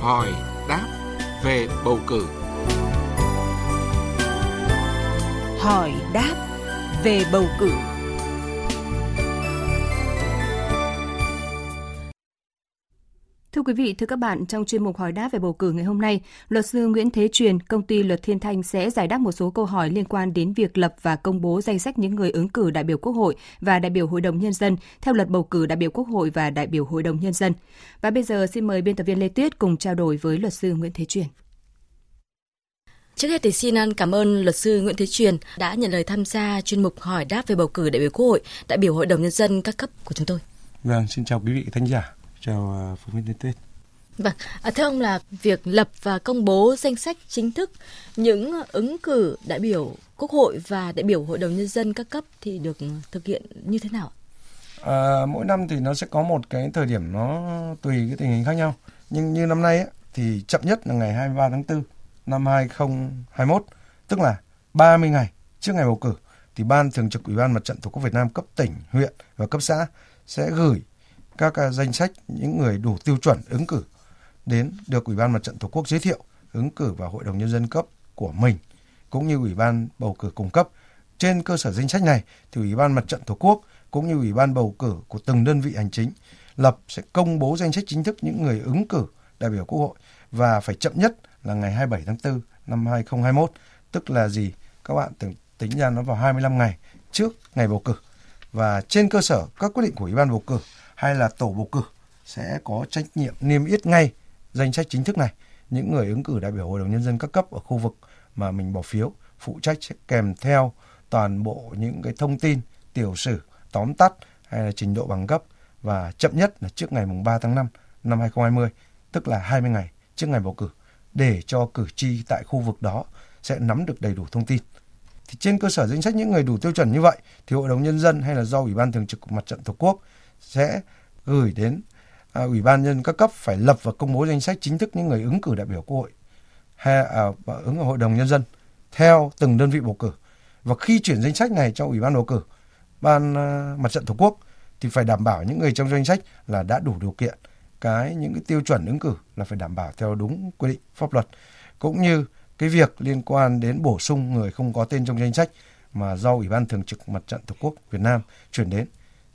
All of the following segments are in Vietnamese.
hỏi đáp về bầu cử. Hỏi đáp về bầu cử. Thưa quý vị, thưa các bạn, trong chuyên mục hỏi đáp về bầu cử ngày hôm nay, luật sư Nguyễn Thế Truyền, công ty luật Thiên Thanh sẽ giải đáp một số câu hỏi liên quan đến việc lập và công bố danh sách những người ứng cử đại biểu Quốc hội và đại biểu Hội đồng Nhân dân theo luật bầu cử đại biểu Quốc hội và đại biểu Hội đồng Nhân dân. Và bây giờ xin mời biên tập viên Lê Tuyết cùng trao đổi với luật sư Nguyễn Thế Truyền. Trước hết thì xin cảm ơn luật sư Nguyễn Thế Truyền đã nhận lời tham gia chuyên mục hỏi đáp về bầu cử đại biểu Quốc hội, đại biểu Hội đồng Nhân dân các cấp của chúng tôi. Vâng, xin chào quý vị khán giả. Chào phóng viên Lê. Vâng, thưa ông là việc lập và công bố danh sách chính thức những ứng cử đại biểu Quốc hội và đại biểu Hội đồng Nhân dân các cấp thì được thực hiện như thế nào? Mỗi năm thì nó sẽ có một cái thời điểm nó tùy cái tình hình khác nhau. Nhưng như năm nay ấy, thì chậm nhất là ngày 23 tháng 4 năm 2021, tức là 30 ngày trước ngày bầu cử thì Ban Thường trực Ủy ban Mặt trận Tổ quốc Việt Nam cấp tỉnh, huyện và cấp xã sẽ gửi các danh sách những người đủ tiêu chuẩn ứng cử đến được Ủy ban Mặt trận Tổ quốc giới thiệu ứng cử vào Hội đồng Nhân dân cấp của mình cũng như Ủy ban bầu cử cung cấp. Trên cơ sở danh sách này thì Ủy ban Mặt trận Tổ quốc cũng như Ủy ban bầu cử của từng đơn vị hành chính lập sẽ công bố danh sách chính thức những người ứng cử đại biểu Quốc hội và phải chậm nhất là ngày 27 tháng 4 năm 2021, tức là gì? Các bạn tưởng tính ra nó vào 25 ngày trước ngày bầu cử. Và trên cơ sở các quyết định của Ủy ban bầu cử hay là tổ bầu cử sẽ có trách nhiệm niêm yết ngay danh sách chính thức này. Những người ứng cử đại biểu Hội đồng Nhân dân các cấp ở khu vực mà mình bỏ phiếu phụ trách sẽ kèm theo toàn bộ những cái thông tin, tiểu sử, tóm tắt hay là trình độ bằng cấp và chậm nhất là trước ngày 3 tháng 5 năm 2020, tức là 20 ngày trước ngày bầu cử để cho cử tri tại khu vực đó sẽ nắm được đầy đủ thông tin. Thì trên cơ sở danh sách những người đủ tiêu chuẩn như vậy thì Hội đồng Nhân dân hay là do Ủy ban Thường trực của Mặt trận Tổ quốc sẽ gửi đến Ủy ban Nhân dân các cấp phải lập và công bố danh sách chính thức những người ứng cử đại biểu Quốc hội hay ứng cử Hội đồng Nhân dân theo từng đơn vị bầu cử. Và khi chuyển danh sách này cho Ủy ban bầu cử, Ban Mặt trận Tổ quốc thì phải đảm bảo những người trong danh sách là đã đủ điều kiện, những cái tiêu chuẩn ứng cử là phải đảm bảo theo đúng quy định pháp luật, cũng như cái việc liên quan đến bổ sung người không có tên trong danh sách mà do Ủy ban Thường trực Mặt trận Tổ quốc Việt Nam chuyển đến,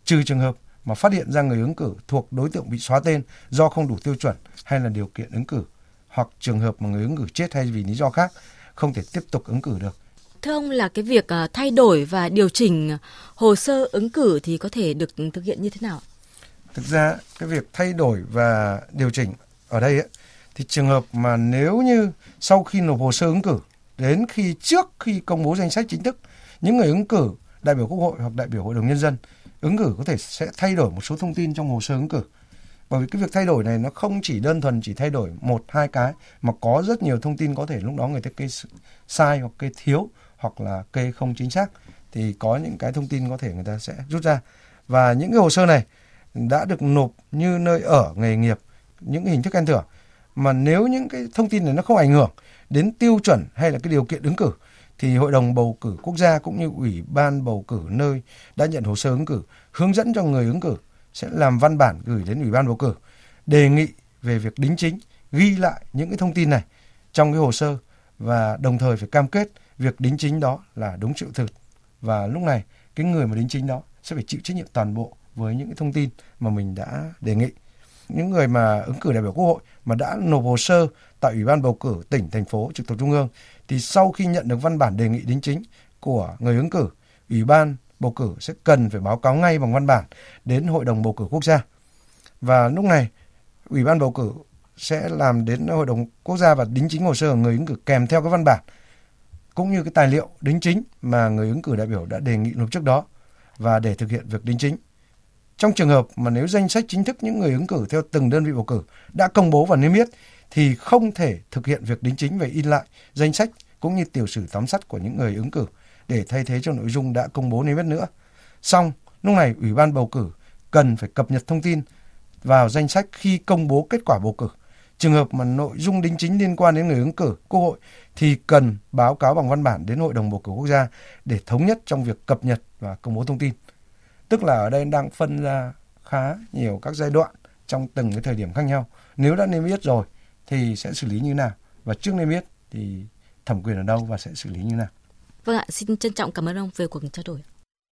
trừ trường hợp mà phát hiện ra người ứng cử thuộc đối tượng bị xóa tên do không đủ tiêu chuẩn hay là điều kiện ứng cử, hoặc trường hợp mà người ứng cử chết hay vì lý do khác không thể tiếp tục ứng cử được. Thưa ông là cái việc thay đổi và điều chỉnh hồ sơ ứng cử thì có thể được thực hiện như thế nào? Thực ra cái việc thay đổi và điều chỉnh ở đây ấy, thì trường hợp mà nếu như sau khi nộp hồ sơ ứng cử đến khi trước khi công bố danh sách chính thức những người ứng cử đại biểu Quốc hội hoặc đại biểu Hội đồng Nhân dân ứng cử có thể sẽ thay đổi một số thông tin trong hồ sơ ứng cử. Bởi vì cái việc thay đổi này nó không chỉ đơn thuần chỉ thay đổi một hai cái mà có rất nhiều thông tin có thể lúc đó người ta kê sai hoặc kê thiếu hoặc là kê không chính xác, thì có những cái thông tin có thể người ta sẽ rút ra. Và những cái hồ sơ này đã được nộp như nơi ở, nghề nghiệp, những hình thức khen thưởng mà nếu những cái thông tin này nó không ảnh hưởng đến tiêu chuẩn hay là cái điều kiện ứng cử thì Hội đồng Bầu cử Quốc gia cũng như Ủy ban Bầu cử nơi đã nhận hồ sơ ứng cử hướng dẫn cho người ứng cử sẽ làm văn bản gửi đến Ủy ban Bầu cử đề nghị về việc đính chính, ghi lại những cái thông tin này trong cái hồ sơ và đồng thời phải cam kết việc đính chính đó là đúng sự thật. Và lúc này cái người mà đính chính đó sẽ phải chịu trách nhiệm toàn bộ với những cái thông tin mà mình đã đề nghị. Những người mà ứng cử đại biểu Quốc hội mà đã nộp hồ sơ tại Ủy ban Bầu cử tỉnh, thành phố trực thuộc Trung ương thì sau khi nhận được văn bản đề nghị đính chính của người ứng cử, Ủy ban Bầu cử sẽ cần phải báo cáo ngay bằng văn bản đến Hội đồng Bầu cử Quốc gia. Và lúc này Ủy ban Bầu cử sẽ làm đến Hội đồng Quốc gia và đính chính hồ sơ của người ứng cử kèm theo cái văn bản cũng như cái tài liệu đính chính mà người ứng cử đại biểu đã đề nghị nộp trước đó và để thực hiện việc đính chính. Trong trường hợp mà nếu danh sách chính thức những người ứng cử theo từng đơn vị bầu cử đã công bố và niêm yết thì không thể thực hiện việc đính chính về in lại danh sách cũng như tiểu sử tóm tắt của những người ứng cử để thay thế cho nội dung đã công bố niêm yết nữa. Song, lúc này Ủy ban bầu cử cần phải cập nhật thông tin vào danh sách khi công bố kết quả bầu cử. Trường hợp mà nội dung đính chính liên quan đến người ứng cử Quốc hội thì cần báo cáo bằng văn bản đến Hội đồng Bầu cử Quốc gia để thống nhất trong việc cập nhật và công bố thông tin. Tức là ở đây đang phân ra khá nhiều các giai đoạn trong từng cái thời điểm khác nhau. Nếu đã niêm yết rồi thì sẽ xử lý như nào? Và trước nên biết thì thẩm quyền ở đâu và sẽ xử lý như nào? Vâng ạ, xin trân trọng cảm ơn ông về cuộc trao đổi.